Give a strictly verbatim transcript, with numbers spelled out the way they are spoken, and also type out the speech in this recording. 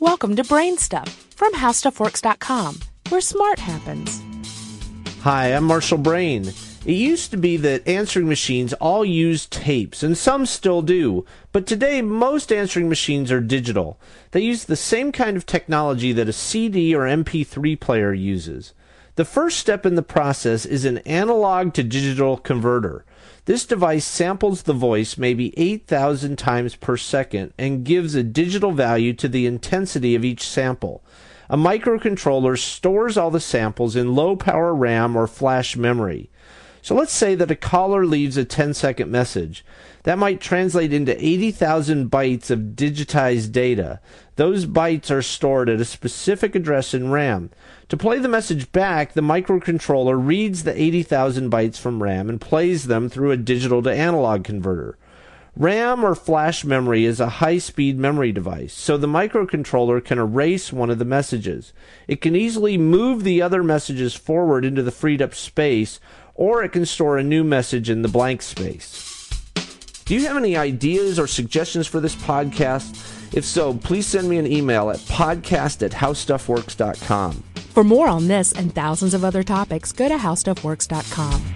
Welcome to Brain Stuff from How Stuff Works dot com, where smart happens. Hi, I'm Marshall Brain. It used to be that answering machines all used tapes, and some still do, but today most answering machines are digital. They use the same kind of technology that a C D or M P three player uses. The first step in the process is an analog to digital converter. This device samples the voice maybe eight thousand times per second and gives a digital value to the intensity of each sample. A microcontroller stores all the samples in low-power RAM or flash memory. So let's say that a caller leaves a ten-second message. That might translate into eighty thousand bytes of digitized data. Those bytes are stored at a specific address in RAM. To play the message back, the microcontroller reads the eighty thousand bytes from RAM and plays them through a digital-to-analog converter. RAM or flash memory is a high-speed memory device, so the microcontroller can erase one of the messages. It can easily move the other messages forward into the freed-up space, or it can store a new message in the blank space. Do you have any ideas or suggestions for this podcast? If so, please send me an email at podcast at how stuff works dot com. For more on this and thousands of other topics, go to how stuff works dot com.